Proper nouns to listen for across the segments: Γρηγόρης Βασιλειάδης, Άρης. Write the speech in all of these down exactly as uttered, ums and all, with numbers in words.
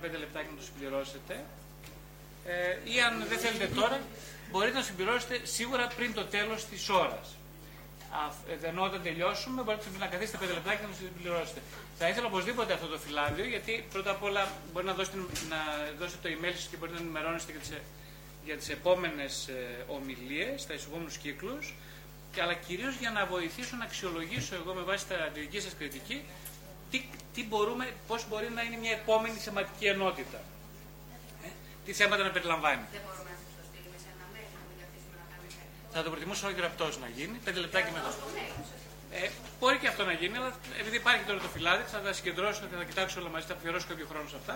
πέντε λεπτάκια να το συμπληρώσετε. Ε, ή αν δεν θέλετε τώρα, μπορείτε να συμπληρώσετε σίγουρα πριν το τέλος της ώρας. Ενώ όταν τελειώσουμε, μπορείτε να καθίσετε πέντε λεπτάκια να το συμπληρώσετε. Θα ήθελα οπωσδήποτε αυτό το φυλάδιο, γιατί πρώτα απ' όλα μπορεί να δώσετε, να δώσετε το email σας και μπορείτε να ενημερώνεστε για τις, για τις επόμενες ομιλίες, τα εισηγούμενους κύκλους, αλλά κυρίως για να βοηθήσω να αξιολογήσω εγώ με βάση τα δική σας κριτική τι, τι μπορούμε, πώς μπορεί να είναι μια επόμενη θεματική ενότητα. Ε, τι θέματα να περιλαμβάνει. Δεν μπορούμε να το στείλουμε σε ένα mail, να μην καθίσουμε να κάνουμε κάτι. Θα το προτιμούσα όχι γραπτός να γίνει, πέντε λεπτάκια μετά. Ε, μπορεί και αυτό να γίνει, αλλά επειδή υπάρχει τώρα το φυλάδι, θα τα συγκεντρώσω και θα τα κοιτάξω όλα μαζί, θα αφιερώσω κάποιο χρόνο σε αυτά.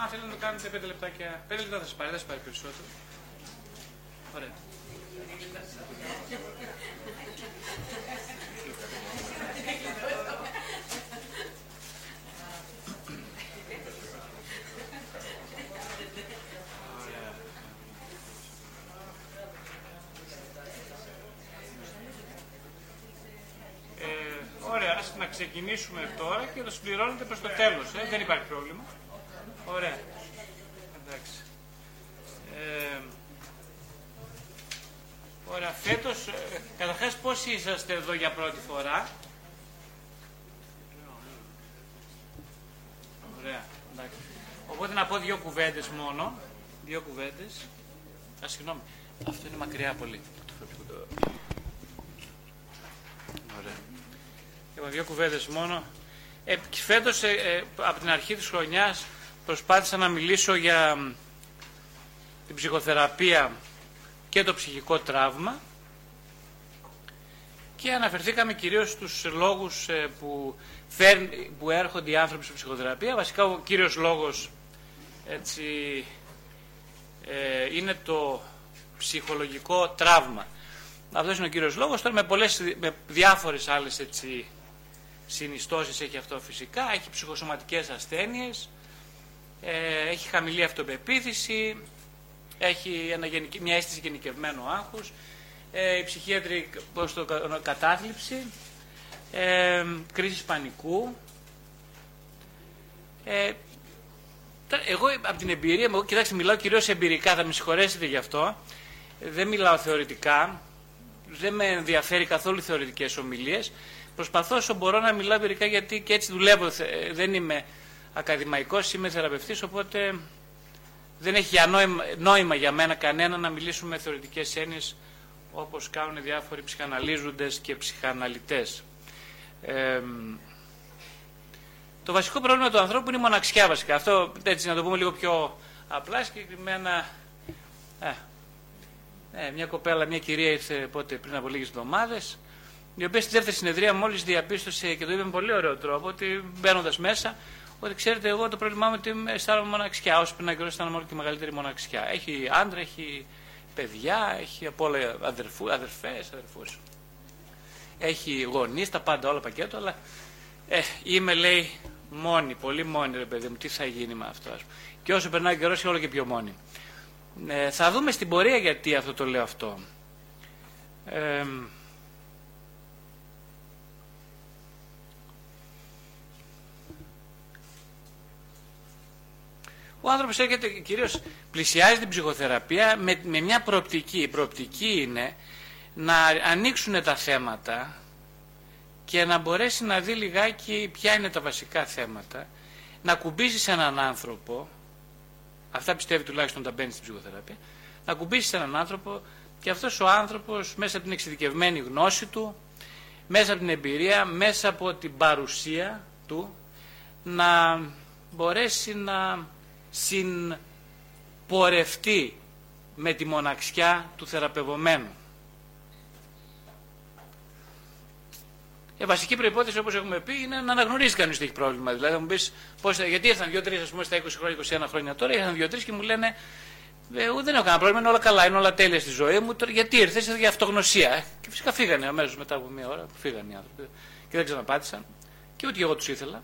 Αν θέλετε να το κάνετε πέντε λεπτάκια, πέντε λεπτά θα σας πάρει, δεν σας πάρει περισσότερο. Ωραία. Ωραία, ας να ξεκινήσουμε τώρα και το συμπληρώνετε προς το τέλος. Ε. Δεν υπάρχει πρόβλημα. Ωραία. Εντάξει. Ε, ωραία, φέτος, καταρχάς πόσοι είσαστε εδώ για πρώτη φορά. Ωραία, εντάξει. Οπότε να πω δύο κουβέντες μόνο. Δύο κουβέντες. Α, συγγνώμη. Αυτό είναι μακριά πολύ. Ωραία. Είπα δύο κουβέντες μόνο. Ε, φέτος, ε, ε, από την αρχή της χρονιάς, προσπάθησα να μιλήσω για την ψυχοθεραπεία και το ψυχικό τραύμα και αναφερθήκαμε κυρίως στους λόγους ε, που, φέρν, που έρχονται οι άνθρωποι στην ψυχοθεραπεία. Βασικά, ο κύριος λόγος έτσι, ε, είναι το ψυχολογικό τραύμα. Αυτός είναι ο κύριος λόγος. Τώρα με, πολλές, με διάφορες άλλες έτσι, συνιστώσεις έχει αυτό φυσικά, έχει ψυχοσωματικές ασθένειες, έχει χαμηλή αυτοπεποίθηση, έχει μια αίσθηση γενικευμένου άγχους, η ψυχίατροι προς το κατάθλιψη, κρίσεις πανικού. Εγώ από την εμπειρία μου, κοιτάξτε μιλάω κυρίως εμπειρικά, θα με συγχωρέσετε γι' αυτό, δεν μιλάω θεωρητικά, δεν με ενδιαφέρει καθόλου θεωρητικές ομιλίες. Προσπαθώ όσο μπορώ να μιλάω εμπειρικά γιατί και έτσι δουλεύω. Δεν είμαι ακαδημαϊκός, είμαι θεραπευτής, οπότε δεν έχει νόημα για μένα κανένα να μιλήσουμε με θεωρητικές έννοιες όπως κάνουν διάφοροι ψυχαναλίζοντες και ψυχαναλυτές. Ε, το βασικό πρόβλημα του ανθρώπου είναι η μοναξιά βασικά. Αυτό έτσι να το πούμε λίγο πιο απλά, συγκεκριμένα. Ε, ε, μια κοπέλα, μια κυρία ήρθε πότε, πριν από λίγες εβδομάδες, η οποία στη δεύτερη συνεδρία μόλις διαπίστωσε και το είπε με πολύ ωραίο τρόπο, ότι μπαίνοντας μέσα, ότι ξέρετε, εγώ το πρόβλημά μου ότι αισθάνομαι μοναξιά. Όσο πριν να καιρό αισθάνομαι όλο και μεγαλύτερη μοναξιά. Έχει άντρα, έχει παιδιά, έχει από όλα αδερφού, αδερφές, αδερφούς. Έχει γονείς, τα πάντα, όλα πακέτο, αλλά ε, είμαι, λέει, μόνη, πολύ μόνη, ρε παιδί μου, τι θα γίνει με αυτό. Και όσο περνάει καιρό, είναι όλο και πιο μόνη. Ε, θα δούμε στην πορεία γιατί αυτό το λέω αυτό. Ε, Ο άνθρωπος έρχεται κυρίως πλησιάζει την ψυχοθεραπεία με, με μια προοπτική. Η προοπτική είναι να ανοίξουν τα θέματα και να μπορέσει να δει λιγάκι ποια είναι τα βασικά θέματα, να κουμπίσει σε έναν άνθρωπο, αυτά πιστεύει τουλάχιστον όταν μπαίνει στην ψυχοθεραπεία, να κουμπίσει σε έναν άνθρωπο και αυτός ο άνθρωπος μέσα από την εξειδικευμένη γνώση του, μέσα από την εμπειρία, μέσα από την παρουσία του, να μπορέσει να συμπορευτεί με τη μοναξιά του θεραπευομένου. Η βασική προϋπόθεση, όπως έχουμε πει, είναι να αναγνωρίζει κανείς ότι έχει πρόβλημα. Δηλαδή, θα μου πεις, πώς, γιατί ήρθαν δύο τρεις, ας πούμε, στα είκοσι χρόνια, είκοσι ένα χρόνια τώρα, ήρθαν δύο τρεις και μου λένε, εγώ δεν έχω κανένα πρόβλημα, είναι όλα καλά, είναι όλα τέλεια στη ζωή μου. Τώρα, γιατί ήρθες, ήρθες για αυτογνωσία. Και φυσικά φύγανε αμέσως μετά από μία ώρα, φύγανε οι άνθρωποι και δεν ξαναπάτησαν. Και ούτε εγώ τους ήθελα.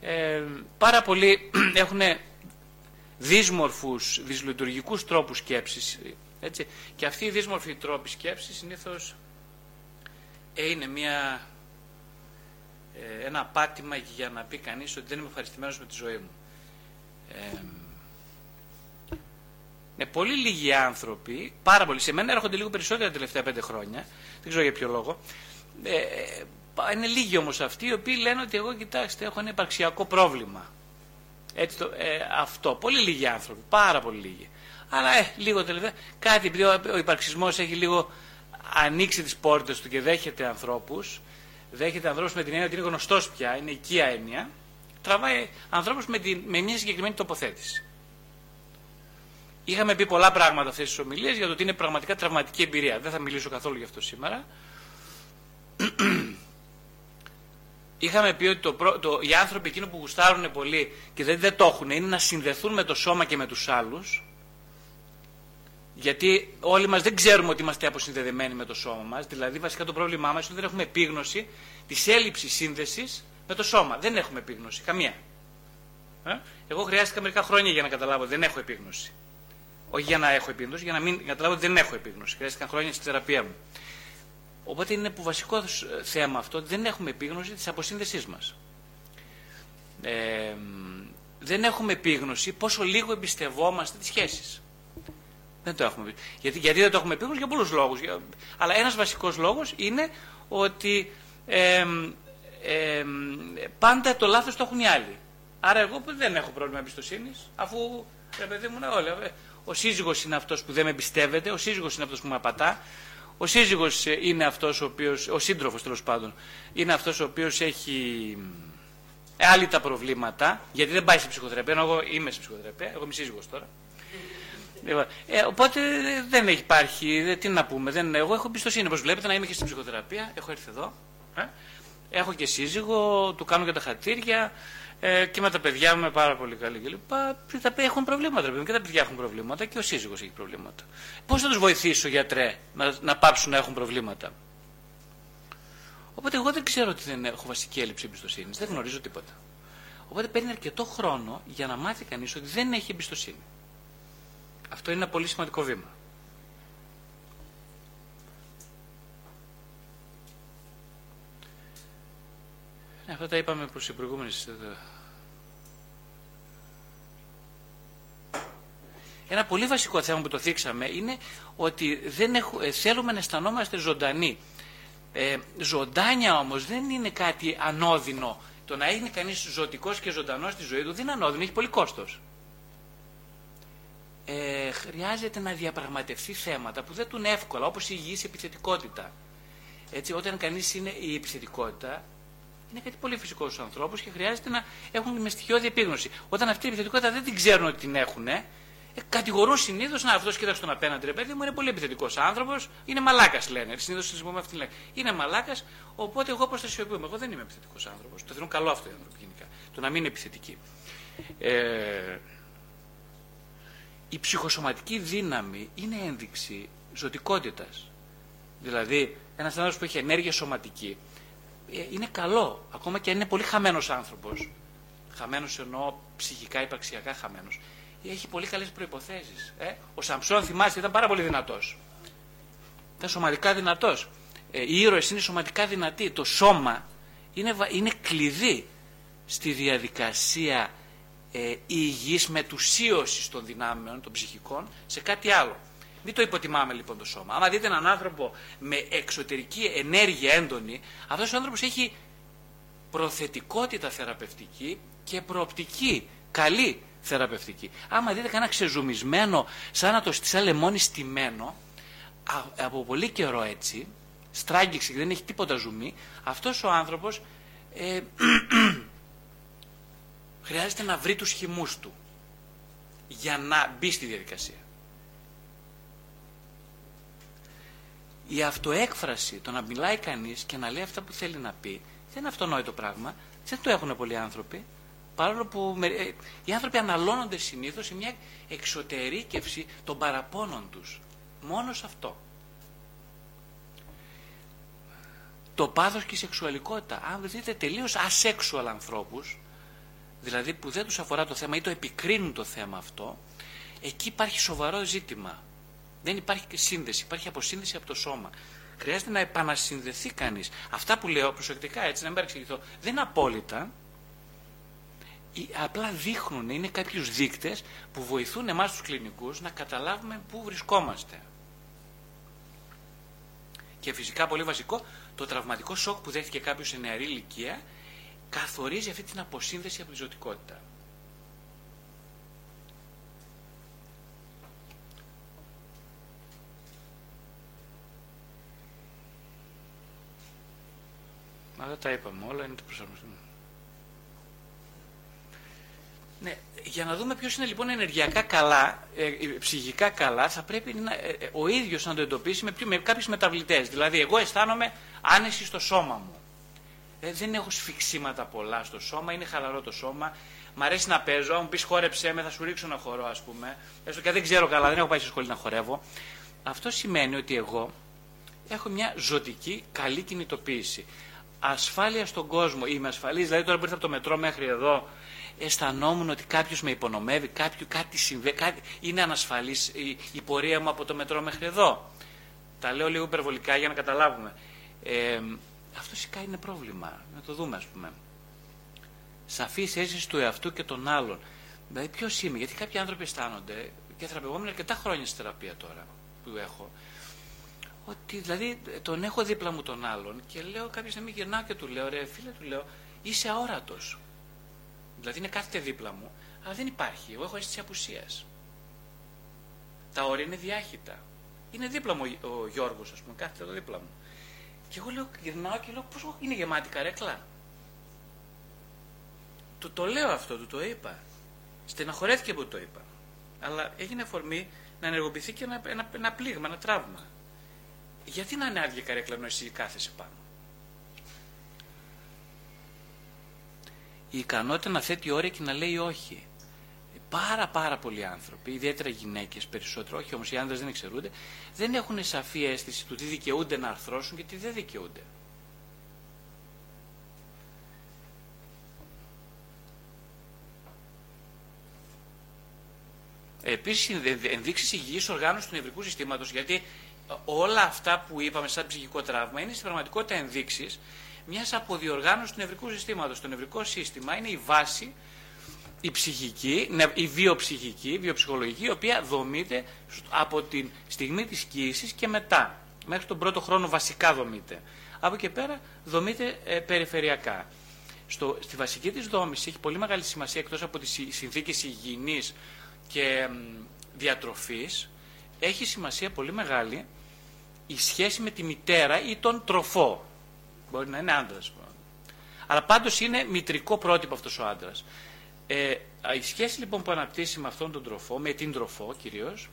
Ε, πάρα πολλοί έχουν δύσμορφους, δυσλειτουργικούς τρόπους σκέψης, έτσι. Και αυτοί οι δύσμορφοι τρόποι σκέψης συνήθως ε, είναι μια, ε, ένα πάτημα για να πει κανείς ότι δεν είμαι ευχαριστημένος με τη ζωή μου. Ε, ναι, πολύ λίγοι άνθρωποι, πάρα πολλοί, σε μένα έρχονται λίγο περισσότερα τα τελευταία πέντε χρόνια, δεν ξέρω για ποιο λόγο. Ε, είναι λίγοι όμως αυτοί οι οποίοι λένε ότι εγώ, κοιτάξτε, έχω ένα υπαρξιακό πρόβλημα. Έτσι το, ε, αυτό. Πολύ λίγοι άνθρωποι, πάρα πολύ λίγοι. Αλλά ε, λίγο τελευταία, κάτι επειδή ο υπαρξισμός έχει λίγο ανοίξει τις πόρτες του και δέχεται ανθρώπους, δέχεται ανθρώπους με την έννοια ότι είναι γνωστός πια, είναι οικία έννοια, τραβάει ανθρώπους με, την, με μια συγκεκριμένη τοποθέτηση. Είχαμε πει πολλά πράγματα αυτές τις ομιλίες για το ότι είναι πραγματικά τραυματική εμπειρία. Δεν θα μιλήσω καθόλου γι' αυτό σήμερα. Είχαμε πει ότι το, το, οι άνθρωποι εκείνο που γουστάρουν πολύ και δεν, δεν το έχουν είναι να συνδεθούν με το σώμα και με τους άλλους. Γιατί όλοι μας δεν ξέρουμε ότι είμαστε αποσυνδεδεμένοι με το σώμα μας. Δηλαδή, βασικά το πρόβλημά μας είναι ότι δεν έχουμε επίγνωση της έλλειψης σύνδεσης με το σώμα. Δεν έχουμε επίγνωση. Καμία. Ε? Εγώ χρειάστηκα μερικά χρόνια για να καταλάβω ότι δεν έχω επίγνωση. Όχι για να έχω επίγνωση, για να μην καταλάβω ότι δεν έχω επίγνωση. Χρειάστηκαν χρόνια στη θεραπεία μου. Οπότε είναι που βασικό θέμα αυτό ότι δεν έχουμε επίγνωση της αποσύνδεσής μας. Ε, δεν έχουμε επίγνωση πόσο λίγο εμπιστευόμαστε τις σχέσεις. Δεν το έχουμε. Γιατί, γιατί δεν το έχουμε επίγνωση για πολλούς λόγους. Αλλά ένας βασικός λόγος είναι ότι ε, ε, πάντα το λάθος το έχουν οι άλλοι. Άρα εγώ που δεν έχω πρόβλημα εμπιστοσύνης, αφού ρε παιδί μου, όλα, ο σύζυγος είναι αυτός που δεν με εμπιστεύεται, ο σύζυγος είναι αυτός που με απατά, ο σύζυγος είναι αυτός ο οποίος, ο σύντροφος τέλος πάντων, είναι αυτός ο οποίος έχει άλλη τα προβλήματα, γιατί δεν πάει σε ψυχοθεραπεία, ενώ εγώ είμαι σε ψυχοθεραπεία, εγώ είμαι σύζυγος τώρα. Ε, οπότε δεν υπάρχει, τι να πούμε, δεν, εγώ έχω εμπιστοσύνη. Όπως βλέπετε, να είμαι και στην ψυχοθεραπεία, έχω έρθει εδώ, ε, έχω και σύζυγο, του κάνω και τα χατήρια ε, και με τα παιδιά μου είμαι πάρα πολύ καλή κλπ. Τα παιδιά έχουν προβλήματα, και τα παιδιά έχουν προβλήματα και ο σύζυγος έχει προβλήματα. Πώς θα τους βοηθήσω, γιατρέ, να, να πάψουν να έχουν προβλήματα? Οπότε εγώ δεν ξέρω ότι δεν έχω βασική έλλειψη εμπιστοσύνης, δεν γνωρίζω τίποτα. Οπότε παίρνει αρκετό χρόνο για να μάθει κανείς ότι δεν έχει εμπιστοσύνη. Αυτό είναι ένα πολύ σημαντικό βήμα. Ναι, αυτά τα είπαμε προς οι προηγούμενες. Ένα πολύ βασικό θέμα που το θίξαμε είναι ότι δεν έχουμε, θέλουμε να αισθανόμαστε ζωντανοί. Ε, ζωντάνια όμως δεν είναι κάτι ανώδυνο. Το να είναι κανείς ζωτικός και ζωντανός στη ζωή του δεν είναι ανώδυνο, έχει πολύ κόστος. Ε, χρειάζεται να διαπραγματευτεί θέματα που δεν του είναι εύκολα, όπως η υγιής επιθετικότητα. Έτσι, όταν κανείς είναι η επιθετικότητα, είναι κάτι πολύ φυσικό στους ανθρώπους και χρειάζεται να έχουν με στοιχειώδη επίγνωση. Όταν αυτή η επιθετικότητα δεν την ξέρουν ότι την έχουν, ε, κατηγορούν συνήθως, να αυτός κοίταξε τον απέναντι, ρε παιδί μου, είναι πολύ επιθετικός άνθρωπος, είναι μαλάκας λένε. Συνήθως χρησιμοποιούμε αυτή τη λέξη. Είναι μαλάκας, οπότε εγώ προστασιοποιούμαι. Εγώ δεν είμαι επιθετικός άνθρωπος. Το θεωρούν καλό αυτό οι άνθρωποι γενικά. Το να μην είναι επιθετικοί. Ε, Η ψυχοσωματική δύναμη είναι ένδειξη ζωτικότητας. Δηλαδή, ένας άνθρωπος που έχει ενέργεια σωματική είναι καλό, ακόμα και αν είναι πολύ χαμένος άνθρωπος. Χαμένος εννοώ ψυχικά, υπαρξιακά χαμένος. Έχει πολύ καλές προϋποθέσεις. Ε? Ο Σαμψόν, θυμάστε, ήταν πάρα πολύ δυνατός. Ήταν σωματικά δυνατός. Ε, οι ήρωες είναι σωματικά δυνατοί. Το σώμα είναι, είναι κλειδί στη διαδικασία η υγιής μετουσίωση των δυνάμεων, των ψυχικών, σε κάτι άλλο. Μην το υποτιμάμε λοιπόν το σώμα. Άμα δείτε έναν άνθρωπο με εξωτερική ενέργεια έντονη, αυτός ο άνθρωπος έχει προθετικότητα θεραπευτική και προοπτική, καλή θεραπευτική. Άμα δείτε κανένα ξεζουμισμένο, σαν να το σαν λεμόνι στημένο, από πολύ καιρό έτσι, στράγγιξε και δεν έχει τίποτα ζουμί, αυτός ο άνθρωπος ε, χρειάζεται να βρει τους χυμούς του για να μπει στη διαδικασία. Η αυτοέκφραση, το να μιλάει κανείς και να λέει αυτά που θέλει να πει, δεν είναι αυτονόητο πράγμα, δεν το έχουν πολλοί άνθρωποι, παρόλο που οι άνθρωποι αναλώνονται συνήθως σε μια εξωτερήκευση των παραπώνων τους. Μόνο σε αυτό. Το πάθος και η σεξουαλικότητα. Αν δείτε τελείως ασεξουαλ ανθρώπους, δηλαδή που δεν τους αφορά το θέμα ή το επικρίνουν το θέμα αυτό, εκεί υπάρχει σοβαρό ζήτημα. Δεν υπάρχει σύνδεση, υπάρχει αποσύνδεση από το σώμα. Χρειάζεται να επανασυνδεθεί κανείς. Αυτά που λέω προσεκτικά, έτσι να μην παρεξηγηθώ, δεν είναι απόλυτα. απλά δείχνουν, είναι κάποιους δείκτες που βοηθούν εμάς τους κλινικούς να καταλάβουμε πού βρισκόμαστε. Και φυσικά πολύ βασικό, το τραυματικό σοκ που δέχτηκε κάποιος σε νεαρή ηλικία καθορίζει αυτή την αποσύνδεση από τη ζωτικότητα. Μα δεν τα είπαμε όλα, είναι το προσαρμοσμένο. Ναι, για να δούμε ποιος είναι λοιπόν ενεργειακά καλά, ε, ψυχικά καλά, θα πρέπει να, ε, ο ίδιος να το εντοπίσει με, με κάποιους μεταβλητές. Δηλαδή, εγώ αισθάνομαι άνεση στο σώμα μου. Ε, δεν έχω σφιξίματα πολλά στο σώμα, είναι χαλαρό το σώμα. Μ' αρέσει να παίζω, αν μου πεις χόρεψέ με, θα σου ρίξω ένα χορό, ας πούμε. Έστω και δεν ξέρω καλά, δεν έχω πάει στη σχολή να χορεύω. Αυτό σημαίνει ότι εγώ έχω μια ζωτική καλή κινητοποίηση. Ασφάλεια στον κόσμο, είμαι ασφαλής, δηλαδή τώρα που ήρθα από το μετρό μέχρι εδώ, αισθανόμουν ότι κάποιος με υπονομεύει, κάποιο, κάτι συμβαίνει, κάτι... είναι ανασφαλής η, η πορεία μου από το μετρό μέχρι εδώ. Τα λέω λίγο υπερβολικά για να καταλάβουμε. Ε, αυτό φυσικά είναι πρόβλημα, να το δούμε ας πούμε. Σαφής αίσθηση του εαυτού και των άλλων. Δηλαδή ποιος είμαι, γιατί κάποιοι άνθρωποι αισθάνονται, και θεραπευόμενοι αρκετά χρόνια στη θεραπεία τώρα που έχω, ότι δηλαδή τον έχω δίπλα μου τον άλλον και λέω κάποια στιγμή γυρνάω και του λέω, ρε φίλε, του λέω, είσαι αόρατος. Δηλαδή είναι κάθεται δίπλα μου, αλλά δεν υπάρχει, εγώ έχω αίσθηση απουσίας. Τα όρια είναι διάχυτα. Είναι δίπλα μου ο Γιώργος, ας πούμε, κάθεται εδώ δίπλα μου. Και εγώ λέω, γυρνάω και λέω, πώς είναι γεμάτη καρέκλα. Του το λέω αυτό, του το είπα. Στεναχωρέθηκε που το είπα. Αλλά έγινε αφορμή να ενεργοποιηθεί και ένα, ένα, ένα πλήγμα, ένα τραύμα. Γιατί να είναι άδεια η καρέκλα ενώ εσύ κάθεσαι πάνω. Η ικανότητα να θέτει όρια και να λέει όχι. Πάρα πάρα πολλοί άνθρωποι, ιδιαίτερα γυναίκες περισσότερο, όχι όμως οι άνδρες δεν εξαιρούνται, δεν έχουν σαφή αίσθηση του τι δικαιούνται να αρθρώσουν και τι δεν δικαιούνται. Επίσης ενδείξεις υγιής οργάνωσης του νευρικού συστήματος, γιατί όλα αυτά που είπαμε σαν ψυχικό τραύμα είναι στην πραγματικότητα ενδείξεις μιας αποδιοργάνωσης του νευρικού συστήματος. Το νευρικό σύστημα είναι η βάση, η ψυχική, η βιοψυχική, η βιοψυχολογική, η οποία δομείται από τη στιγμή της κοίησης και μετά. Μέχρι τον πρώτο χρόνο βασικά δομείται. Από εκεί πέρα δομείται ε, περιφερειακά. Στο, στη βασική της δόμηση έχει πολύ μεγάλη σημασία, εκτός από τις συνθήκες υγιεινής και ε, ε, διατροφής, έχει σημασία πολύ μεγάλη η σχέση με τη μητέρα ή τον τροφό. Μπορεί να είναι άντρας. Αλλά πάντως είναι μητρικό πρότυπο αυτός ο άντρας. Ε, η σχέση λοιπόν που αναπτύσσει με αυτόν τον τροφό, με την τροφό κυρίως,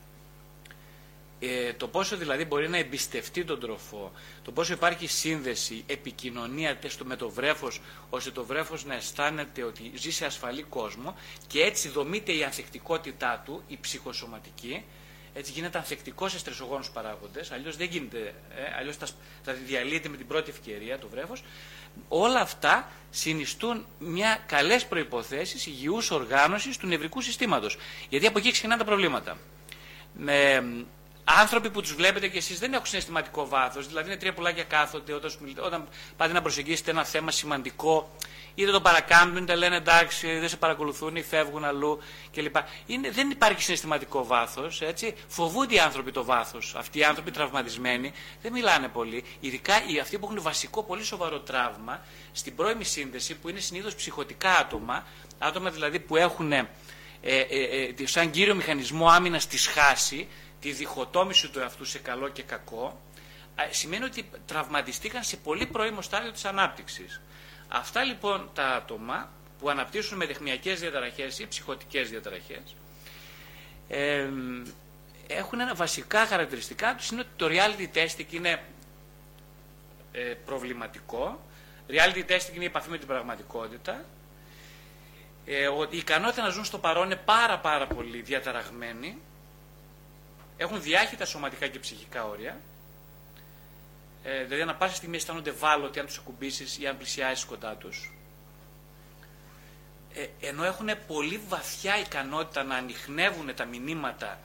ε, το πόσο δηλαδή μπορεί να εμπιστευτεί τον τροφό, το πόσο υπάρχει σύνδεση, επικοινωνία με το βρέφος, ώστε το βρέφος να αισθάνεται ότι ζει σε ασφαλή κόσμο και έτσι δομείται η ανθεκτικότητά του, η ψυχοσωματική. Έτσι γίνεται ανθεκτικό σε στρεσογόνους παράγοντες, αλλιώς δεν γίνεται, ε, αλλιώς θα, θα διαλύεται με την πρώτη ευκαιρία το βρέφος. Όλα αυτά συνιστούν μια καλές προϋποθέσεις υγιούς οργάνωσης του νευρικού συστήματος. Γιατί από εκεί ξεκινάνε τα προβλήματα. Με, άνθρωποι που τους βλέπετε κι εσείς δεν έχουν συναισθηματικό βάθος, δηλαδή είναι τρία πουλάκια κάθονται όταν, όταν πάτε να προσεγγίσετε ένα θέμα σημαντικό, είτε το παρακάμπτουν, είτε λένε εντάξει, δεν σε παρακολουθούν ή φεύγουν αλλού κλπ. Είναι, δεν υπάρχει συναισθηματικό βάθος, έτσι. Φοβούνται οι άνθρωποι το βάθος. Αυτοί οι άνθρωποι τραυματισμένοι δεν μιλάνε πολύ. Ειδικά αυτοί που έχουν βασικό πολύ σοβαρό τραύμα στην πρώιμη σύνδεση, που είναι συνήθως ψυχοτικά άτομα, άτομα δηλαδή που έχουν ε, ε, ε, σαν κύριο μηχανισμό άμυνας τη χάση, τη διχοτόμηση του εαυτού σε καλό και κακό, σημαίνει ότι τραυματιστήκαν σε πολύ πρώιμο στάδιο της ανάπτυξης. Αυτά λοιπόν τα άτομα που αναπτύσσουν με τεχνιακές διαταραχές ή ψυχοτικές διαταραχές, ε, έχουν ένα βασικά χαρακτηριστικά τους, είναι ότι το reality testing είναι ε, προβληματικό, reality testing είναι η επαφή με την πραγματικότητα, ε, ότι η ικανότητα να ζουν στο παρόν είναι πάρα πάρα πολύ διαταραγμένη, έχουν διάχυτα σωματικά και ψυχικά όρια. Ε, δηλαδή, ανά πάσα στιγμή αισθάνονται βάλωτοι αν τους ακουμπήσεις ή αν πλησιάσεις κοντά τους. Ε, ενώ έχουν πολύ βαθιά ικανότητα να ανιχνεύουν τα μηνύματα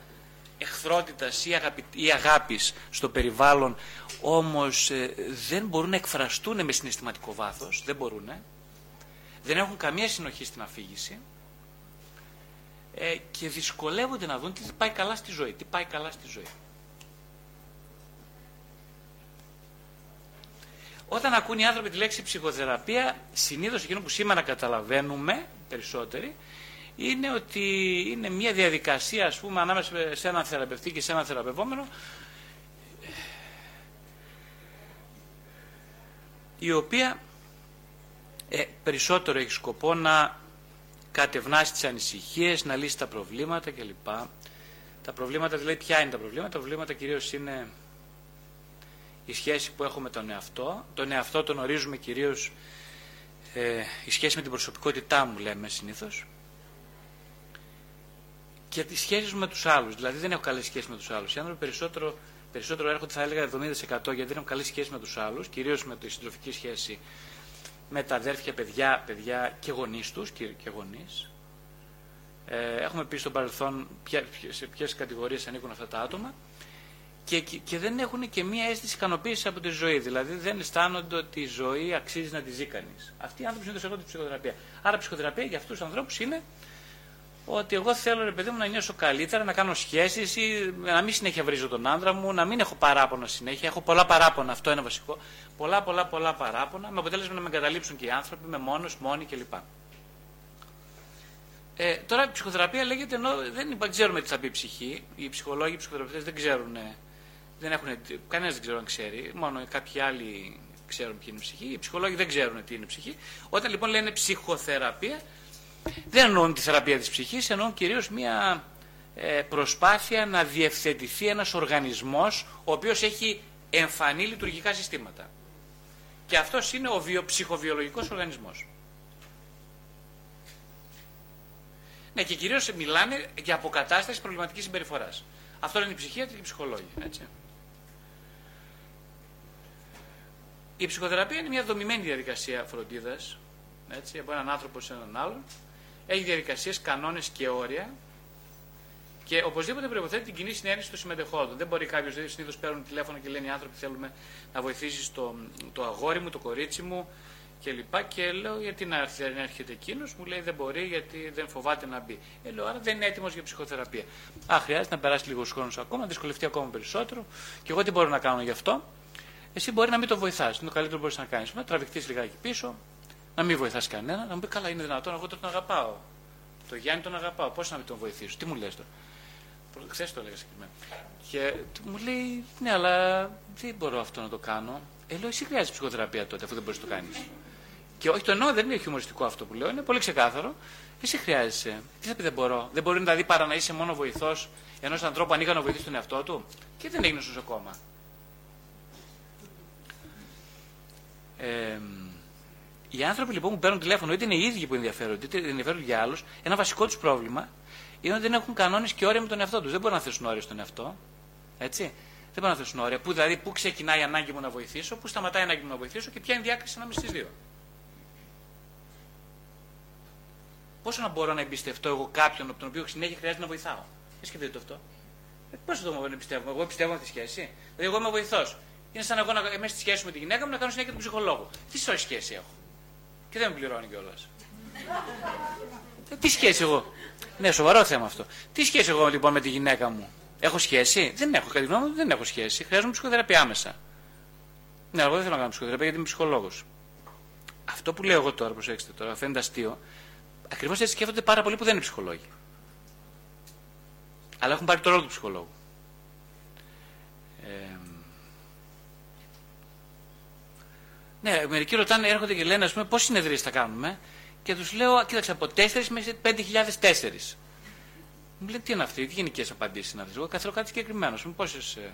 εχθρότητας ή, αγαπη, ή αγάπης στο περιβάλλον, όμως ε, δεν μπορούν να εκφραστούν με συναισθηματικό βάθος. Δεν μπορούν. Ε. δεν έχουν καμία συνοχή στην αφήγηση ε, και δυσκολεύονται να δουν τι πάει καλά στη ζωή. Τι πάει καλά στη ζωή. Όταν ακούν οι άνθρωποι τη λέξη ψυχοθεραπεία, συνήθως εκείνο που σήμερα καταλαβαίνουμε περισσότεροι είναι ότι είναι μια διαδικασία, ας πούμε, ανάμεσα σε έναν θεραπευτή και σε έναν θεραπευόμενο, η οποία ε, περισσότερο έχει σκοπό να κατευνάσει τις ανησυχίες, να λύσει τα προβλήματα κλπ. Τα προβλήματα, δηλαδή, ποια είναι τα προβλήματα? Τα προβλήματα κυρίως είναι η σχέση που έχουμε με τον εαυτό. Τον εαυτό τον ορίζουμε κυρίως ε, η σχέση με την προσωπικότητά μου, λέμε συνήθως. Και τις σχέσεις με τους άλλους. Δηλαδή δεν έχω καλές σχέσεις με τους άλλους. Οι άνθρωποι περισσότερο, περισσότερο έρχονται, θα έλεγα, εβδομήντα τοις εκατό, γιατί δεν έχουν καλές σχέσεις με τους άλλους, κυρίως με τη συντροφική σχέση με τα αδέρφια, παιδιά, παιδιά και γονείς τους. Και, και γονείς. Ε, έχουμε πει στο παρελθόν ποια, σε ποιες κατηγορίες ανήκουν αυτά τα άτομα. Και, και δεν έχουν και μία αίσθηση ικανοποίηση από τη ζωή. Δηλαδή δεν αισθάνονται ότι η ζωή αξίζει να τη ζει κανείς. Αυτοί οι άνθρωποι συνήθως έρχονται στην ψυχοθεραπεία. Άρα η ψυχοθεραπεία για αυτούς τους ανθρώπους είναι ότι εγώ θέλω, ρε παιδί μου, να νιώσω καλύτερα, να κάνω σχέσεις ή να μην συνέχεια βρίζω τον άντρα μου, να μην έχω παράπονα συνέχεια. Έχω πολλά παράπονα, αυτό είναι βασικό. Πολλά, πολλά, πολλά παράπονα, με αποτέλεσμα να με εγκαταλείψουν και οι άνθρωποι, με μόνος, μόνοι κλπ. Ε, τώρα η ψυχοθεραπεία λέγεται, ενώ δεν ξέρουμε τι θα πει η ψυχή. Οι ψυχολόγοι, οι ψυχοθεραπευτές δεν ξέρουν. Δεν έχουν, κανένας δεν ξέρω αν ξέρει, μόνο κάποιοι άλλοι ξέρουν ποιοι είναι η ψυχή. Οι ψυχολόγοι δεν ξέρουν τι είναι η ψυχή. Όταν λοιπόν λένε ψυχοθεραπεία, δεν εννοούν τη θεραπεία της ψυχής, εννοούν κυρίως μια ε, προσπάθεια να διευθετηθεί ένας οργανισμός ο οποίος έχει εμφανή λειτουργικά συστήματα. Και αυτός είναι ο βιο, ψυχοβιολογικός οργανισμός. Ναι, και κυρίως μιλάνε για αποκατάσταση προβληματικής συμπεριφοράς. Αυτό είναι η ψυχίατροι και οι ψυχολόγοι. Έτσι. Η ψυχοθεραπεία είναι μια δομημένη διαδικασία φροντίδας, έτσι, από έναν άνθρωπο σε έναν άλλον. Έχει διαδικασίες, κανόνες και όρια και οπωσδήποτε προϋποθέτει την κοινή συνέντευξη των συμμετεχόντων. Δεν μπορεί κάποιος, δηλαδή συνήθως παίρνουν τηλέφωνο και λένε οι άνθρωποι θέλουμε να βοηθήσεις το, το αγόρι μου, το κορίτσι μου κλπ. Και λέω γιατί να έρχεται εκείνος, μου λέει δεν μπορεί γιατί δεν φοβάται να μπει. Ε, λέω άρα δεν είναι έτοιμος για ψυχοθεραπεία. Α, χρειάζεται να περάσει λίγους χρόνους ακόμα, να δυσκολευτεί ακόμα περισσότερο και εγώ τι μπορώ να κάνω γι' αυτό. Εσύ μπορεί να μην το βοηθάς. Είναι το καλύτερο που μπορείς να κάνεις. Να τραβηχτείς λιγάκι πίσω, να μην βοηθάς κανένα, να μου πει καλά, είναι δυνατόν. Εγώ τον αγαπάω. Το Γιάννη τον αγαπάω. Πώς να μην τον βοηθήσω? Τι μου λες τώρα? Χθες το έλεγα συγκεκριμένα. Και μου λέει, ναι, αλλά δεν μπορώ αυτό να το κάνω. Ε, λέω, εσύ χρειάζεσαι ψυχοθεραπεία τότε, αφού δεν μπορείς να το κάνεις. Και όχι, το εννοώ, δεν είναι χιουμοριστικό αυτό που λέω, είναι πολύ ξεκάθαρο. Εσύ χρειάζεσαι. Τι θα πει δεν μπορώ? Δεν μπορεί δηλαδή παρά να είσαι μόνο βοηθός ενός ανθρώπου αν είχα να βοηθήσει τον εαυτό του. Και δεν έγινε σωστό ακόμα. Ε, οι άνθρωποι λοιπόν που παίρνουν τηλέφωνο, είτε είναι οι ίδιοι που ενδιαφέρονται, είτε ενδιαφέρονται για άλλους, ένα βασικό τους πρόβλημα είναι ότι δεν έχουν κανόνες και όρια με τον εαυτό τους. Δεν μπορούν να θέσουν όρια στον εαυτό. Έτσι. Δεν μπορούν να θέσουν όρια. Πού δηλαδή, πού ξεκινάει η ανάγκη μου να βοηθήσω, πού σταματάει η ανάγκη μου να βοηθήσω και ποια είναι η διάκριση ανάμεσα στις δύο. Πόσο να μπορώ να εμπιστευτώ εγώ κάποιον από τον οποίο συνέχεια χρειάζεται να βοηθάω? Δεν σκεφτείτε το αυτό. Πώς το εμπιστεύομαι? Εγώ εμπιστεύομαι αυτή τη σχέση. Δηλαδή, εγώ είμαι βοηθός. Είναι σαν εγώ να, μέσα στη σχέση με τη γυναίκα μου να κάνω συνέχεια τον ψυχολόγο. Τι σωστή σχέση έχω? Και δεν με πληρώνει κιόλας. Τι σχέση εγώ? Ναι, σοβαρό θέμα αυτό. Τι σχέση εγώ λοιπόν με τη γυναίκα μου? Έχω σχέση? Δεν έχω. Κατά τη γνώμη μου δεν έχω σχέση. Χρειάζομαι ψυχοθεραπεία άμεσα. Ναι, εγώ δεν θέλω να κάνω ψυχοθεραπεία γιατί είμαι ψυχολόγος. Αυτό που λέω εγώ τώρα, προσέξτε τώρα, φαίνεται αστείο. Ακριβώς έτσι σκέφτονται πάρα πολλοί που δεν είναι ψυχολόγοι. Αλλά έχουν πάρει το ρόλο του ψυχολόγου. Ε, Ναι, μερικοί ρωτάνε, έρχονται και λένε, ας πούμε, πόσες συνεδρίες θα κάνουμε, και τους λέω, κοίταξε, από τέσσερις μέχρι πέντε χιλιάδες τέσσερις. Μου λένε, τι είναι αυτή, τι γενικές απαντήσεις είναι αυτές? Εγώ καθόλου κάτι συγκεκριμένο. Μου πόσες. Ε,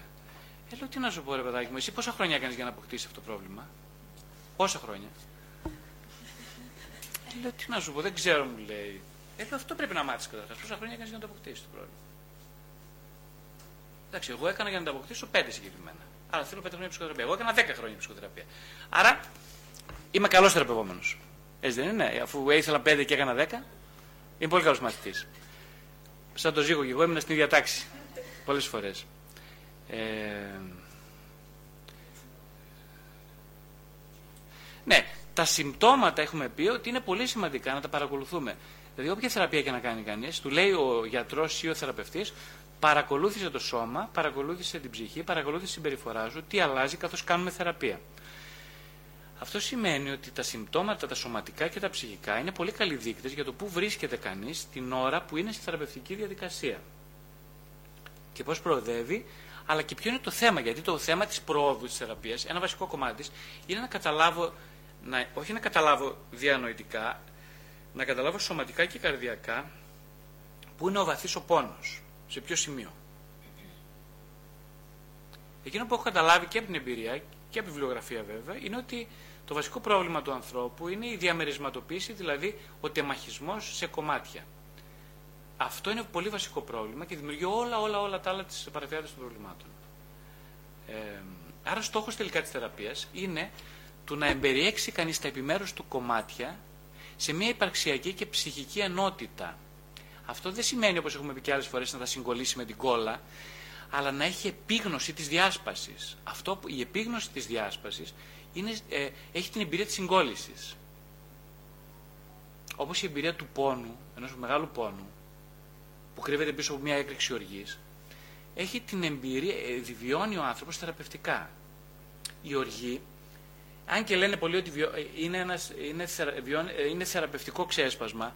λέω, τι να σου πω, ρε παιδάκι μου, εσύ πόσα χρόνια έκανες για να αποκτήσεις αυτό το πρόβλημα? Πόσα χρόνια? Ε, λέω, τι να σου πω, δεν ξέρω, μου λέει. Ε, λέω, αυτό πρέπει να μάθεις καταρχάς. Πόσα χρόνια έκανες για να το αποκτήσεις το πρόβλημα? Εντάξει, εγώ έκανα για να το αποκτήσω πέντε συγκεκριμένα. Άρα θέλω πέντε χρόνια ψυχοθεραπεία. Εγώ έκανα δέκα χρόνια ψυχοθεραπεία. Άρα είμαι καλός θεραπευόμενος. Έτσι δεν είναι? Αφού ήθελα πέντε και έκανα δέκα, είμαι πολύ καλός μαθητής. Σαν το ζύγο και εγώ ήμουν στην ίδια τάξη. Πολλές φορές. Ε... Ναι, τα συμπτώματα έχουμε πει ότι είναι πολύ σημαντικά να τα παρακολουθούμε. Δηλαδή, όποια θεραπεία και να κάνει κανείς, του λέει ο γιατρός ή ο θεραπευτής, παρακολούθησε το σώμα, παρακολούθησε την ψυχή, παρακολούθησε την συμπεριφορά σου, τι αλλάζει καθώς κάνουμε θεραπεία. Αυτό σημαίνει ότι τα συμπτώματα, τα σωματικά και τα ψυχικά, είναι πολύ καλοί δείκτες για το πού βρίσκεται κανείς την ώρα που είναι στη θεραπευτική διαδικασία. Και πώς προοδεύει, αλλά και ποιο είναι το θέμα. Γιατί το θέμα της προόδου της θεραπείας, ένα βασικό κομμάτι της, είναι να καταλάβω, να, όχι να καταλάβω διανοητικά, να καταλάβω σωματικά και καρδιακά πού είναι ο βαθύς ο πόνος, σε ποιο σημείο. Εκείνο που έχω καταλάβει και από την εμπειρία και από τη βιβλιογραφία βέβαια, είναι ότι το βασικό πρόβλημα του ανθρώπου είναι η διαμερισματοποίηση, δηλαδή ο τεμαχισμός σε κομμάτια. Αυτό είναι πολύ βασικό πρόβλημα και δημιουργεί όλα, όλα, όλα τα άλλα της παραβιάδας των προβλημάτων. Ε, άρα στόχος τελικά της θεραπείας είναι του να εμπεριέξει κανείς τα επιμέρους του κομμάτια σε μια υπαρξιακή και ψυχική ενότητα. Αυτό δεν σημαίνει, όπως έχουμε πει και άλλες φορές, να τα συγκολλήσει με την κόλλα, αλλά να έχει επίγνωση της διάσπασης. Αυτό, η επίγνωση της διάσπασης είναι, ε, έχει την εμπειρία της συγκόλλησης. Όπως η εμπειρία του πόνου, ενός μεγάλου πόνου, που κρύβεται πίσω από μια έκρηξη οργής, έχει την εμπειρία, ε, βιώνει ο άνθρωπος θεραπευτικά. Η οργή, αν και λένε πολλοί ότι βιώ, είναι, ένας, είναι, θερα, βιών, ε, είναι θεραπευτικό ξέσπασμα,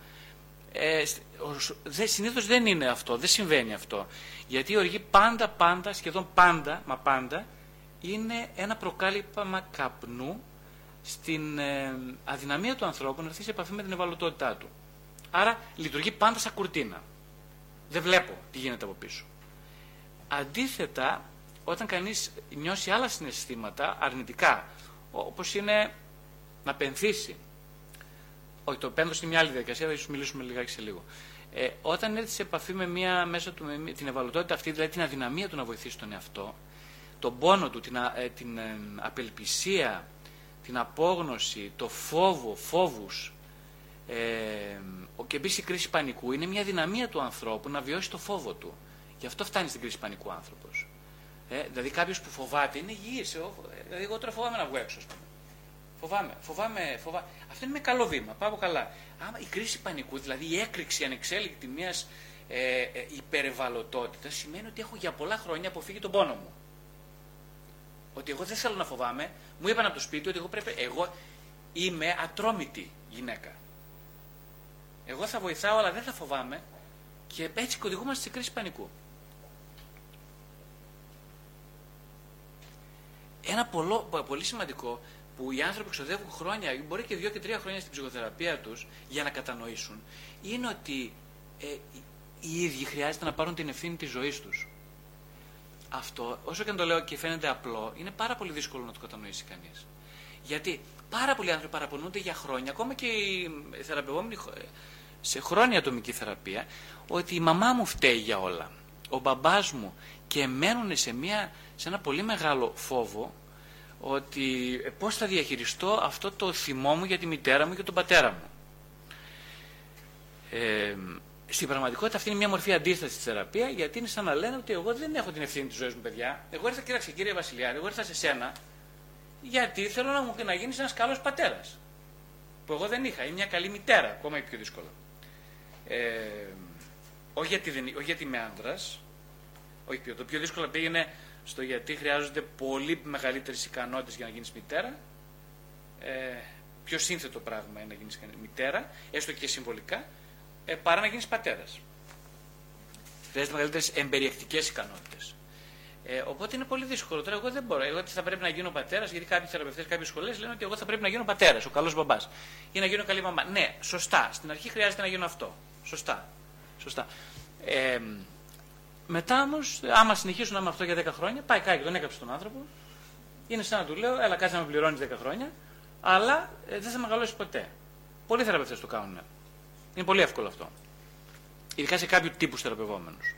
Ε, συνήθως δεν είναι αυτό, δεν συμβαίνει αυτό. Γιατί η οργή πάντα, πάντα, σχεδόν πάντα, μα πάντα, είναι ένα προκάλυψμα καπνού στην ε, αδυναμία του ανθρώπου να έρθει σε επαφή με την ευαλωτότητά του. Άρα λειτουργεί πάντα σαν κουρτίνα. Δεν βλέπω τι γίνεται από πίσω. Αντίθετα, όταν κανείς νιώσει άλλα συναισθήματα αρνητικά, όπως είναι να πενθήσει. Όχι, το πένθος είναι μια άλλη διαδικασία, θα ίσως μιλήσουμε λιγάκι σε λίγο. Ε, όταν έρθει σε επαφή με μια, μέσα του, με την ευαλωτότητα αυτή, δηλαδή την αδυναμία του να βοηθήσει τον εαυτό, τον πόνο του, την, ε, την ε, απελπισία, την απόγνωση, το φόβο, φόβους, ε, και επίσης η κρίση πανικού, είναι μια δυναμία του ανθρώπου να βιώσει το φόβο του. Γι' αυτό φτάνει στην κρίση πανικού άνθρωπος. Ε, δηλαδή κάποιος που φοβάται είναι υγιής. Ε, δηλαδή εγώ τώρα φοβάμαι να βγω έξω, ας πούμε. Φοβάμαι, φοβάμαι, φοβάμαι. Αυτό είναι με καλό βήμα, πάω καλά. Άμα η κρίση πανικού, δηλαδή η έκρηξη ανεξέλεγκτη μιας ε, ε, υπερευαλωτότητας, σημαίνει ότι έχω για πολλά χρόνια αποφύγει τον πόνο μου. Ότι εγώ δεν θέλω να φοβάμαι, μου είπαν από το σπίτι ότι εγώ πρέπει. Εγώ είμαι ατρόμητη γυναίκα. Εγώ θα βοηθάω, αλλά δεν θα φοβάμαι, και έτσι κωδικούμαστε στη κρίση πανικού. Ένα πολλο, πολύ σημαντικό, που οι άνθρωποι ξοδεύουν χρόνια, μπορεί και δύο και τρία χρόνια στην ψυχοθεραπεία τους, για να κατανοήσουν, είναι ότι ε, οι ίδιοι χρειάζεται να πάρουν την ευθύνη της ζωής τους. Αυτό, όσο και αν το λέω και φαίνεται απλό, είναι πάρα πολύ δύσκολο να το κατανοήσει κανείς. Γιατί πάρα πολλοί άνθρωποι παραπονούνται για χρόνια, ακόμα και οι θεραπευόμενοι σε χρόνια ατομική θεραπεία, ότι η μαμά μου φταίει για όλα, ο μπαμπάς μου, και μένουν σε, μια, σε ένα πολύ μεγάλο φόβο, ότι πώς θα διαχειριστώ αυτό το θυμό μου για τη μητέρα μου και τον πατέρα μου. Ε, στην πραγματικότητα αυτή είναι μια μορφή αντίσταση στη θεραπεία, γιατί είναι σαν να λένε ότι εγώ δεν έχω την ευθύνη της ζωής μου, παιδιά. Εγώ ήρθα, κοίταξε κύριε Βασιλειάδη, εγώ ήρθα σε σένα, γιατί θέλω να, μου, να γίνεις ένας καλός πατέρας. Που εγώ δεν είχα, ή μια καλή μητέρα, ακόμα πιο δύσκολα. Ε, όχι, γιατί δεν, όχι γιατί είμαι άντρας, όχι πιο, το πιο δύσκολο πήγαινε στο γιατί χρειάζονται πολύ μεγαλύτερες ικανότητες για να γίνεις μητέρα. Ε, πιο σύνθετο πράγμα είναι να γίνεις μητέρα, έστω και συμβολικά, ε, παρά να γίνεις πατέρας. Χρειάζονται μεγαλύτερες εμπεριεκτικές ικανότητες. Ε, οπότε είναι πολύ δύσκολο. Τώρα εγώ δεν μπορώ. Εγώ θα πρέπει να γίνω πατέρας, γιατί κάποιοι θεραπευτές, κάποιες σχολές λένε ότι εγώ θα πρέπει να γίνω πατέρας, ο καλός μπαμπάς, ή να γίνω καλή μαμά. Ναι, σωστά. Στην αρχή χρειάζεται να γίνω αυτό. Σωστά. Σωστά. Ε, Μετά όμως, άμα συνεχίσουν να είμαι αυτό για δέκα χρόνια, πάει κάτι, τον έκαψε τον άνθρωπο. Είναι σαν να του λέω: έλα, κάτσε να με πληρώνεις δέκα χρόνια, αλλά ε, δεν θα μεγαλώσει ποτέ. Πολλοί θεραπευτές το κάνουν. Είναι πολύ εύκολο αυτό. Ειδικά σε κάποιου τύπου θεραπευόμενους.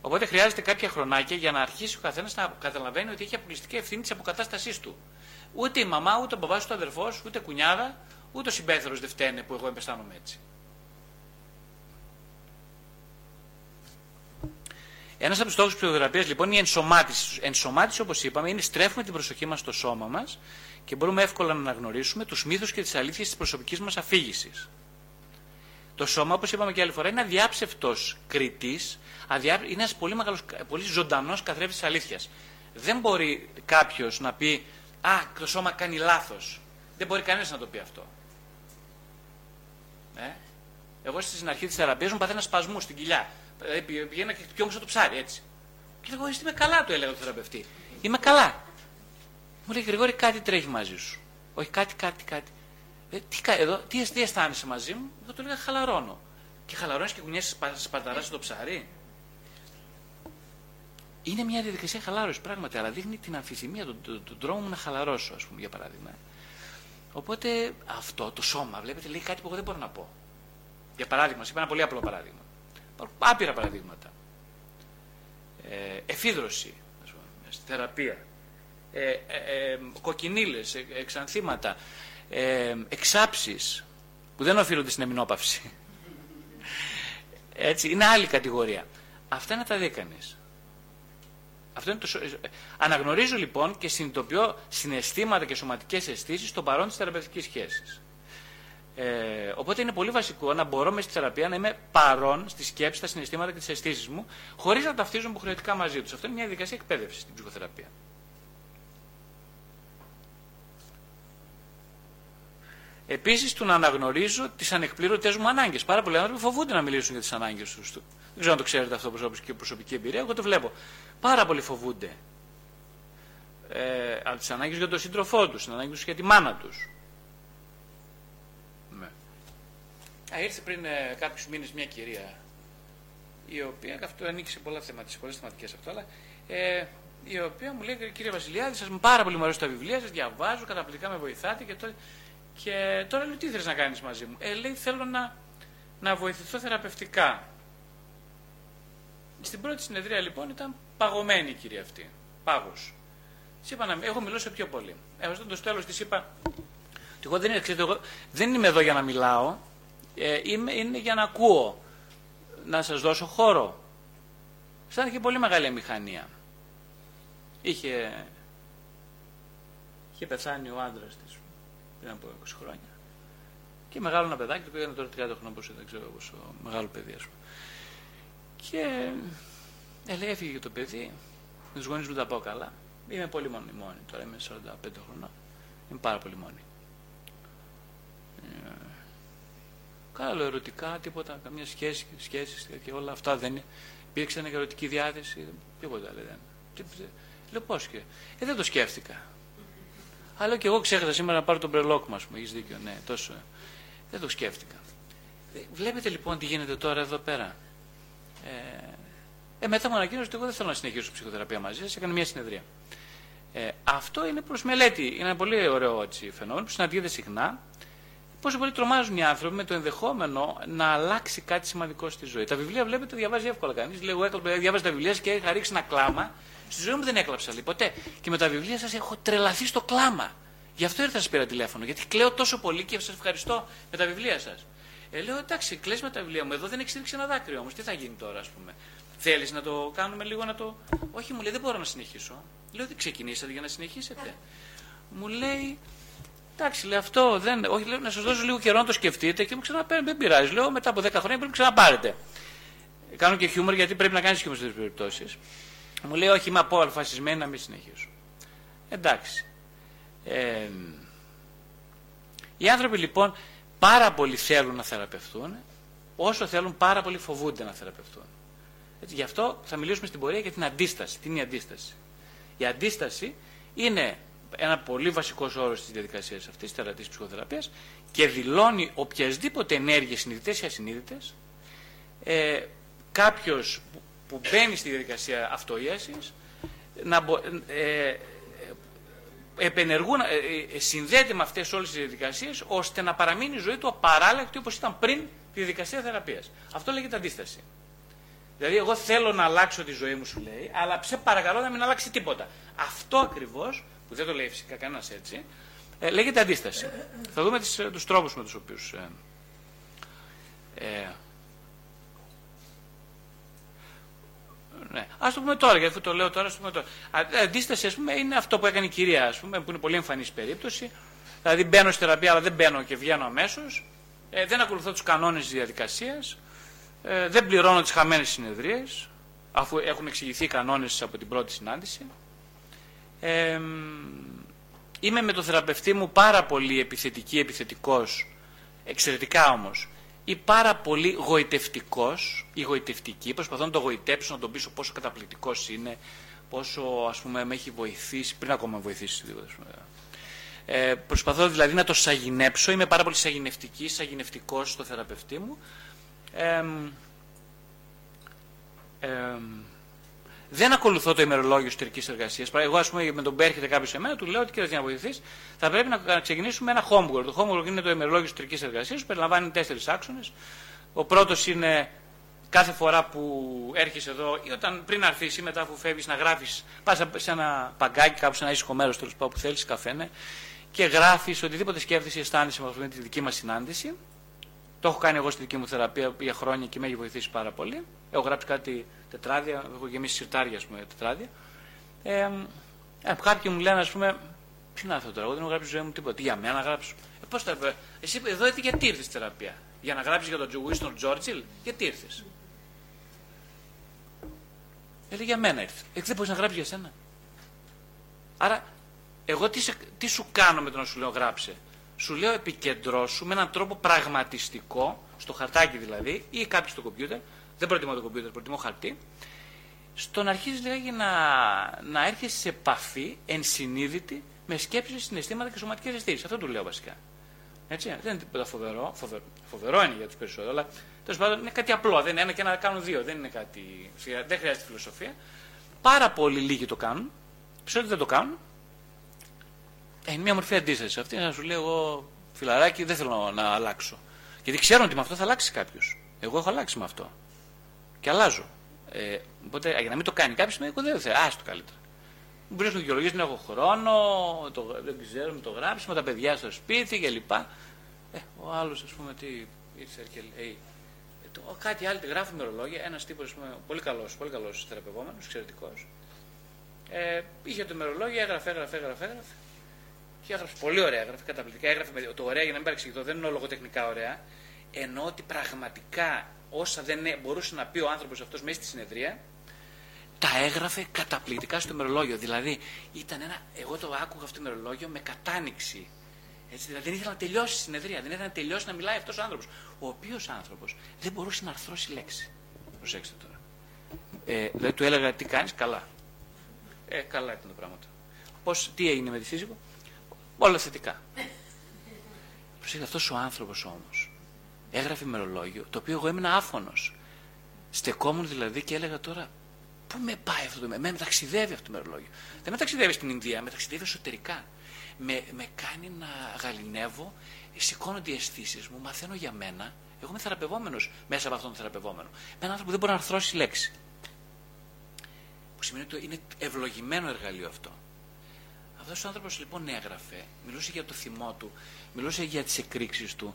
Οπότε χρειάζεται κάποια χρονάκια για να αρχίσει ο καθένας να καταλαβαίνει ότι έχει αποκλειστική ευθύνη της αποκατάστασής του. Ούτε η μαμά, ούτε ο μπαμπάς, ούτε ο αδερφός, ούτε κουνιάδα, ούτε ο συμπέθερος δεν φταίνε που εγώ εμπαισθάνομαι έτσι. Ένας από τους στόχους της ψυχοθεραπείας λοιπόν είναι η ενσωμάτιση. Ενσωμάτιση, όπως είπαμε, είναι στρέφουμε την προσοχή μας στο σώμα μας και μπορούμε εύκολα να αναγνωρίσουμε τους μύθους και τις αλήθειες της προσωπικής μας αφήγησης. Το σώμα, όπως είπαμε και άλλη φορά, είναι αδιάψευτος κριτής, αδιά... είναι ένας πολύ, μεγάλος, πολύ ζωντανός καθρέφτης της αλήθειας. Δεν μπορεί κάποιος να πει «Α, το σώμα κάνει λάθος». Δεν μπορεί κανένας να το πει αυτό. Ε? Εγώ στην αρχή της θεραπείας μου παθαίνω σπασμού στην κοιλιά. Πηγαίνω και χτυπιόμουν το ψάρι, έτσι. Και λέγω, είμαι καλά, του έλεγα του θεραπευτή. Είμαι καλά. Μου λέει, Γρηγόρη, κάτι τρέχει μαζί σου. Όχι, κάτι, κάτι, κάτι. Ε, τι, εδώ, τι, τι αισθάνεσαι μαζί μου, εγώ του έλεγα, χαλαρώνω. Και χαλαρώνεις και κουνιέσαι, σπαρταράς το ψάρι. Είναι μια διαδικασία χαλάρωση, πράγματι, αλλά δείχνει την αμφιθυμία, τον, τον, τον τρόμο μου να χαλαρώσω, ας πούμε, για παράδειγμα. Οπότε αυτό το σώμα, βλέπετε, λέει κάτι που εγώ δεν μπορώ να πω. Για παράδειγμα, σας είπα ένα πολύ απλό παράδειγμα. Άπειρα παραδείγματα. Ε, εφίδρωση, ας πούμε, θεραπεία, ε, ε, ε, κοκκινίλες, ε, εξανθήματα, ε, εξάψεις που δεν οφείλονται στην εμεινόπαυση. Έτσι, είναι άλλη κατηγορία. Αυτά να τα δει κανείς. Αυτό είναι το σο... Αναγνωρίζω λοιπόν και συνειδητοποιώ συναισθήματα και σωματικές αισθήσεις στο παρόν της θεραπευτικής σχέσης. Ε, οπότε είναι πολύ βασικό να μπορώ μέσα στη θεραπεία να είμαι παρόν στη σκέψη, στα συναισθήματα και τις αισθήσεις μου, χωρίς να ταυτίζομαι υποχρεωτικά μαζί τους. Αυτό είναι μια διαδικασία εκπαίδευσης στην ψυχοθεραπεία. Επίσης, του να αναγνωρίζω τις ανεκπλήρωτες μου ανάγκες. Πάρα πολλοί άνθρωποι φοβούνται να μιλήσουν για τις ανάγκες τους. Δεν ξέρω αν το ξέρετε αυτό από προσωπική εμπειρία, εγώ το βλέπω. Πάρα πολλοί φοβούνται ε, από τις ανάγκες για τον σύντροφό τους, τις ανάγκες τους για τη μάνα τους. Α, ήρθε πριν ε, κάποιους μήνες μια κυρία η οποία, αυτό ανήκησε πολλά θεματικές, πολλές θεματικές αυτό, αλλά ε, η οποία μου λέει, κύριε Βασιλειάδη, σας μου πάρα πολύ μου αρέσουν τα βιβλία, σας διαβάζω, καταπληκτικά με βοηθάτε και, το, και τώρα λέω, τι θέλεις να κάνεις μαζί μου. Ε, λέει, θέλω να, να βοηθηθώ θεραπευτικά. Στην πρώτη συνεδρία λοιπόν ήταν παγωμένη η κυρία αυτή, πάγος. Της είπα, να, έχω μιλώσει πιο πολύ. Εγώ στο τέλος της είπα, εγώ δεν, ξέρετε, εγώ δεν είμαι εδώ για να μιλάω, Ε, είμαι, είναι για να ακούω, να σας δώσω χώρο. Σαν είχε πολύ μεγάλη αμηχανία. Είχε, είχε πεθάνει ο άντρας της πριν από είκοσι χρόνια. Και μεγάλο ένα παιδάκι, το οποίο ήταν τώρα τριάντα χρόνια, όπως δεν ξέρω, όπως μεγάλο παιδί, ας πούμε. Και ε, έφυγε το παιδί, με τους γονείς μου τα πάω καλά. Είμαι πολύ μόνη, μόνη τώρα, είμαι σαράντα πέντε χρονών. Είμαι πάρα πολύ μόνη. Άλλο ερωτικά, τίποτα, καμία σχέση, σχέσεις και όλα αυτά δεν είναι. Υπήρξε μια ερωτική διάθεση, τίποτα δεν. Λέω πώς και. Ε, δεν το σκέφτηκα. Αλλά και εγώ ξέχασα σήμερα να πάρω τον μπρελόκ μας, μου έχεις δίκιο, ναι, τόσο. Δεν το σκέφτηκα. Βλέπετε λοιπόν τι γίνεται τώρα εδώ πέρα. Ε, ε μετά μου ανακοίνωσε ότι εγώ δεν θέλω να συνεχίσω ψυχοθεραπεία μαζί σας, έκανε μια συνεδρία. Ε, αυτό είναι προς μελέτη, είναι ένα πολύ ωραίο έτσι, φαινόμενο που συναντιέται συχνά. Πόσο πολύ τρομάζουν οι άνθρωποι με το ενδεχόμενο να αλλάξει κάτι σημαντικό στη ζωή. Τα βιβλία, βλέπετε, διαβάζει εύκολα κανείς. Λέω, έκλαψα, διάβαζα τα βιβλία και είχα ρίξει ένα κλάμα. Στη ζωή μου δεν έκλαψα λέει, ποτέ. Και με τα βιβλία σας έχω τρελαθεί στο κλάμα. Γι' αυτό ήρθα σας πήρα τηλέφωνο. Γιατί κλαίω τόσο πολύ και σας ευχαριστώ με τα βιβλία σας. Ε, λέω, εντάξει, κλαίς με τα βιβλία μου. Εδώ δεν έχει ρίξει ένα δάκρυο όμως. Τι θα γίνει τώρα, ας πούμε. Θέλεις να το κάνουμε λίγο να το. Όχι, μου λέει, δεν μπορώ να συνεχίσω. Λέω, δεν ξεκινήσατε για να συνεχίσετε. Μου λέει. Εντάξει, λέει αυτό, δεν... όχι, λέω, να σας δώσω λίγο καιρό να το σκεφτείτε και μου ξαναπαίρνει, δεν πειράζει. Λέω μετά από δέκα χρόνια πρέπει να ξαναπάρετε. Κάνω και χιούμορ γιατί πρέπει να κάνεις χιούμορ σε τέτοιες περιπτώσεις. Μου λέει, όχι, είμαι αποφασισμένη να μην συνεχίσω. Εντάξει. Ε, οι άνθρωποι λοιπόν πάρα πολύ θέλουν να θεραπευτούν, όσο θέλουν πάρα πολύ φοβούνται να θεραπευτούν. Έτσι, γι' αυτό θα μιλήσουμε στην πορεία για την αντίσταση. Τι είναι η αντίσταση. Η αντίσταση είναι. Ένα πολύ βασικό όρο τη διαδικασία αυτή, τη θεραπευτική ψυχοθεραπεία, και δηλώνει οποιασδήποτε ενέργειες συνειδητές ή ασυνείδητες, ε, κάποιος που, που μπαίνει στη διαδικασία αυτοίασης, να ε, επενεργούν, ε, συνδέεται με αυτές όλες τις διαδικασίες, ώστε να παραμείνει η ζωή του απαράλλακτη όπως ήταν πριν τη διαδικασία θεραπείας. Αυτό λέγεται αντίσταση. Δηλαδή, εγώ θέλω να αλλάξω τη ζωή μου, σου λέει, αλλά σε παρακαλώ να μην αλλάξει τίποτα. Αυτό ακριβώς. Που δεν το λέει φυσικά κανένας έτσι, ε, λέγεται αντίσταση. Θα δούμε τις, τους τρόπους με τους οποίους... Ε, ε, ναι. Ας το πούμε τώρα, γιατί το λέω τώρα, ας το πούμε τώρα. Αντίσταση, ας πούμε, είναι αυτό που έκανε η κυρία, ας πούμε, που είναι πολύ εμφανής περίπτωση. Δηλαδή, μπαίνω στη θεραπεία, αλλά δεν μπαίνω και βγαίνω αμέσως. Ε, δεν ακολουθώ τους κανόνες της διαδικασίας. Ε, δεν πληρώνω τις χαμένες συνεδρίες, αφού έχουν εξηγηθεί οι κανόνες από την πρώτη συνάντηση. Ε, είμαι με τον θεραπευτή μου πάρα πολύ επιθετική, επιθετικός, εξαιρετικά όμως. Ή πάρα πολύ γοητευτικός ή γοητευτική, προσπαθώ να το γοητέψω, να τον πείσω πόσο καταπληκτικός είναι, πόσο, ας πούμε, με έχει βοηθήσει, πριν ακόμα με βοηθήσει. Ε, προσπαθώ δηλαδή να το σαγηνέψω, είμαι πάρα πολύ σαγηνευτική, σαγηνευτικός στο θεραπευτή μου. Ε, ε, δεν ακολουθώ το ημερολόγιο εσωτερικής εργασίας. Εγώ, ας πούμε, με τον που έρχεται κάποιος σε μένα, του λέω ότι κύριε, για να βοηθήσει, θα πρέπει να ξεκινήσουμε ένα homework. Το homework είναι το ημερολόγιο εσωτερικής εργασίας, που περιλαμβάνει τέσσερις άξονες. Ο πρώτος είναι κάθε φορά που έρχεσαι εδώ, ή όταν πριν αρθείς ή μετά που φεύγεις, να γράφεις, πας σε ένα παγκάκι, κάπου σε ένα ήσυχο μέρος τέλος πάντων που θέλεις, καφένε, και γράφεις οτιδήποτε σκέφτεσαι ή αισθάνεσαι με τη δική μας συνάντηση. Το έχω κάνει εγώ στη δική μου θεραπεία για χρόνια και με έχει βοηθήσει πάρα πολύ. Έχω γράψει κάτι τετράδια, έχω γεμίσει σιρτάρια, ας πούμε, τετράδια. Ε, κάποιοι μου λένε, ας πούμε, ποιο είναι αυτό τώρα, εγώ δεν έχω γράψει ζωή μου τίποτα. Τι για μένα να γράψω. Ε, πώς θα έπρεπε. Εσύ εδώ έτσι γιατί ήρθες στη θεραπεία. Για να γράψεις για τον Τζουίστον Τζόρτσιλ, γιατί ήρθες. Ε, λέει, για μένα ήρθε. Ε, δεν μπορείς να γράψεις για σένα. Άρα, εγώ τι, σε, τι σου κάνω με το να σου λέω γράψε. Σου λέω επικεντρώσου με έναν τρόπο πραγματιστικό, στο χαρτάκι δηλαδή, ή κάποιο στο κομπιούτερ, δεν προτιμώ το κομπιούτερ, προτιμώ χαρτί, στο να αρχίσεις δηλαδή να, να έρχεσαι σε επαφή, ενσυνείδητη, με σκέψεις, συναισθήματα και σωματικές αισθήσεις. Αυτό του λέω βασικά. Έτσι, δεν είναι τίποτα φοβερό, φοβερό, φοβερό είναι για τους περισσότερους, αλλά τέλος πάντων είναι κάτι απλό, δεν είναι ένα και ένα κάνουν δύο, δεν, είναι κάτι, δεν χρειάζεται φιλοσοφία. Πάρα πολλοί λίγοι το κάνουν, περισσότεροι δεν το κάνουν. Είναι μια μορφή αντίσταση. Αυτή να σου λέω εγώ, φιλαράκι, δεν θέλω να αλλάξω. Γιατί ξέρω ότι με αυτό θα αλλάξει κάποιο. Εγώ έχω αλλάξει με αυτό. Και αλλάζω. Ε, οπότε για να μην το κάνει κάποιο, εγώ δεν θέλω. Άστο καλύτερα. Μπορεί να το δικαιολογήσει, δεν έχω χρόνο, το, δεν ξέρω, με το γράψει, με τα παιδιά στο σπίτι κλπ. Ε, ο άλλο, α πούμε, τι ήρθε και λέει. Ε, το, κάτι άλλο, γράφει μερολόγια. Ένα τύπο, πολύ καλό, πολύ καλό θεραπευόμενο, εξαιρετικό. Ε, είχε το μερολόγιο, έγραφε, έγραφε, έγραφε. έγραφε. Και έγραφε πολύ ωραία, έγραφε καταπληκτικά. Έγραφε με το ωραία, για να μην παρεξηγηθώ, δεν είναι λογοτεχνικά ωραία. Ενώ ότι πραγματικά όσα δεν μπορούσε να πει ο άνθρωπος αυτός μέσα στη συνεδρία, τα έγραφε καταπληκτικά στο ημερολόγιο. Δηλαδή, ήταν ένα, εγώ το άκουγα αυτό το ημερολόγιο με κατάνοιξη. Έτσι, δηλαδή, δεν ήθελα να τελειώσει η συνεδρία, δεν ήθελα να τελειώσει να μιλάει αυτός ο άνθρωπος. Ο οποίος άνθρωπος δεν μπορούσε να αρθρώσει λέξη. Προσέξτε τώρα. Ε, δηλαδή, του έλεγα τι κάνεις, καλά. Ε, καλά ήταν το πράγμα. Πώς, τι έγινε με τη φύσικο. Όλα θετικά. Προσέξτε, αυτός ο άνθρωπος όμως έγραφε μερολόγιο, το οποίο εγώ έμεινα άφωνος. Στεκόμουν δηλαδή και έλεγα τώρα, πού με πάει αυτό το μερολόγιο, με ταξιδεύει αυτό το μερολόγιο. Δεν με ταξιδεύει στην Ινδία, με ταξιδεύει εσωτερικά. Με, με κάνει να γαληνεύω, σηκώνονται οι αισθήσεις μου, μαθαίνω για μένα. Εγώ είμαι θεραπευόμενος μέσα από αυτόν τον θεραπευόμενο. Με έναν άνθρωπο που δεν μπορεί να αρθρώσει λέξη. Που σημαίνει ότι είναι ευλογημένο εργαλείο αυτό. Αυτός ο άνθρωπος λοιπόν έγραφε, μιλούσε για το θυμό του, μιλούσε για τις εκρήξεις του,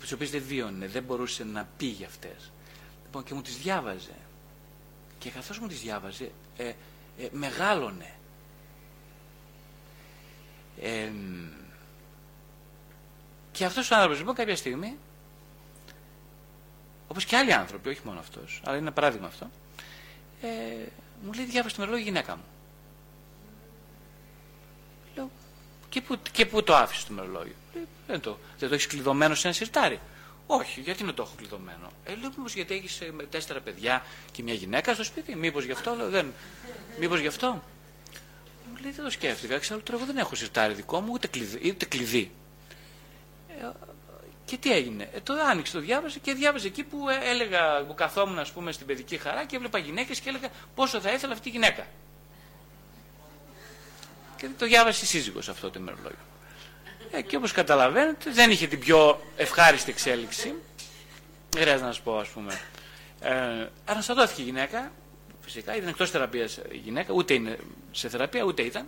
τις οποίες δεν βίωνε, δεν μπορούσε να πει για αυτές. Λοιπόν, και μου τις διάβαζε. Και καθώς μου τις διάβαζε, ε, ε, μεγάλωνε. Ε, και αυτός ο άνθρωπος λοιπόν κάποια στιγμή, όπως και άλλοι άνθρωποι, όχι μόνο αυτός, αλλά είναι ένα παράδειγμα αυτό, ε, μου λέει διάβασε το μερολόγιο η γυναίκα μου. Και πού, και πού το άφησε το μερολόγιο. Δεν το, δεν το έχει κλειδωμένο σε ένα σιρτάρι. Όχι, γιατί να το έχω κλειδωμένο. Ε, λέω μήπως γιατί έχεις τέσσερα παιδιά και μια γυναίκα στο σπίτι. Μήπως γι' αυτό, λέω, δεν. Μήπως γι' αυτό. Μου λέει δεν το σκέφτηκα. Ξέρω τώρα εγώ δεν έχω σιρτάρι δικό μου, ούτε κλειδί. Ούτε κλειδί. Ε, και τι έγινε. Ε, το άνοιξε, το διάβασε και διάβασε εκεί που έλεγα, που καθόμουν ας πούμε στην παιδική χαρά και έβλεπα γυναίκες και έλεγα πόσο θα ήθελα αυτή η γυναίκα. Και το διάβασε η σύζυγος αυτό το ημερολόγιο. Ε, και όπως καταλαβαίνετε δεν είχε την πιο ευχάριστη εξέλιξη. Δεν χρειάζεται να σας πω, ας πούμε. Ε, αναστατώθηκε η γυναίκα, φυσικά, ήταν εκτός θεραπείας η γυναίκα, ούτε είναι σε θεραπεία, ούτε ήταν.